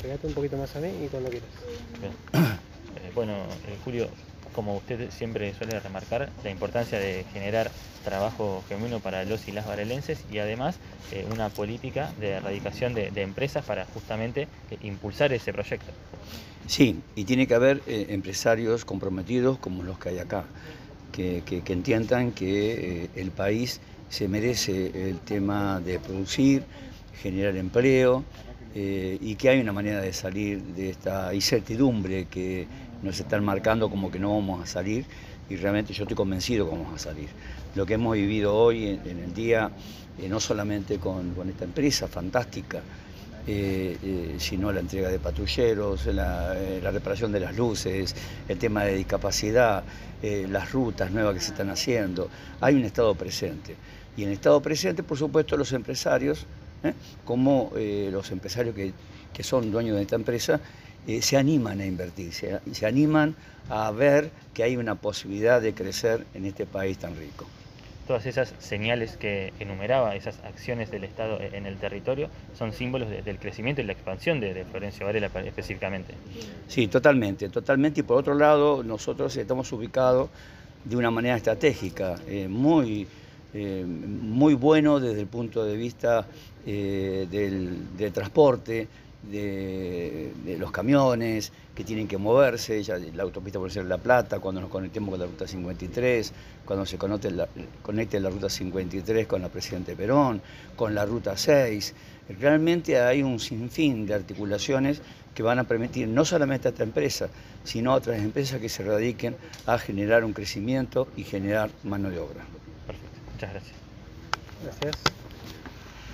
Pegate un poquito más a mí y cuando quieras. Bueno, Julio, como usted siempre suele remarcar, la importancia de generar trabajo genuino para los y las varelenses y además una política de erradicación de empresas para justamente impulsar ese proyecto. Sí, y tiene que haber empresarios comprometidos como los que hay acá, que entiendan que el país se merece el tema de producir, generar empleo y que hay una manera de salir de esta incertidumbre que nos están marcando como que no vamos a salir, y realmente yo estoy convencido que vamos a salir. Lo que hemos vivido hoy en el día, no solamente con esta empresa fantástica, sino la entrega de patrulleros, la reparación de las luces, el tema de discapacidad, las rutas nuevas que se están haciendo. Hay un Estado presente. Y en el Estado presente, por supuesto, los empresarios, como los empresarios que son dueños de esta empresa, se animan a invertir, se animan a ver que hay una posibilidad de crecer en este país tan rico. Todas esas señales que enumeraba, esas acciones del Estado en el territorio, son símbolos del crecimiento y la expansión de Florencio Varela específicamente. Sí, totalmente, totalmente. Y por otro lado, nosotros estamos ubicados de una manera estratégica, muy bueno desde el punto de vista del transporte, de los camiones que tienen que moverse, ya la autopista por ser La Plata, cuando nos conectemos con la Ruta 53, cuando se conecte la Ruta 53 con la Presidente Perón, con la Ruta 6. Realmente hay un sinfín de articulaciones que van a permitir no solamente a esta empresa, sino a otras empresas que se radiquen a generar un crecimiento y generar mano de obra. Perfecto, muchas gracias. Gracias.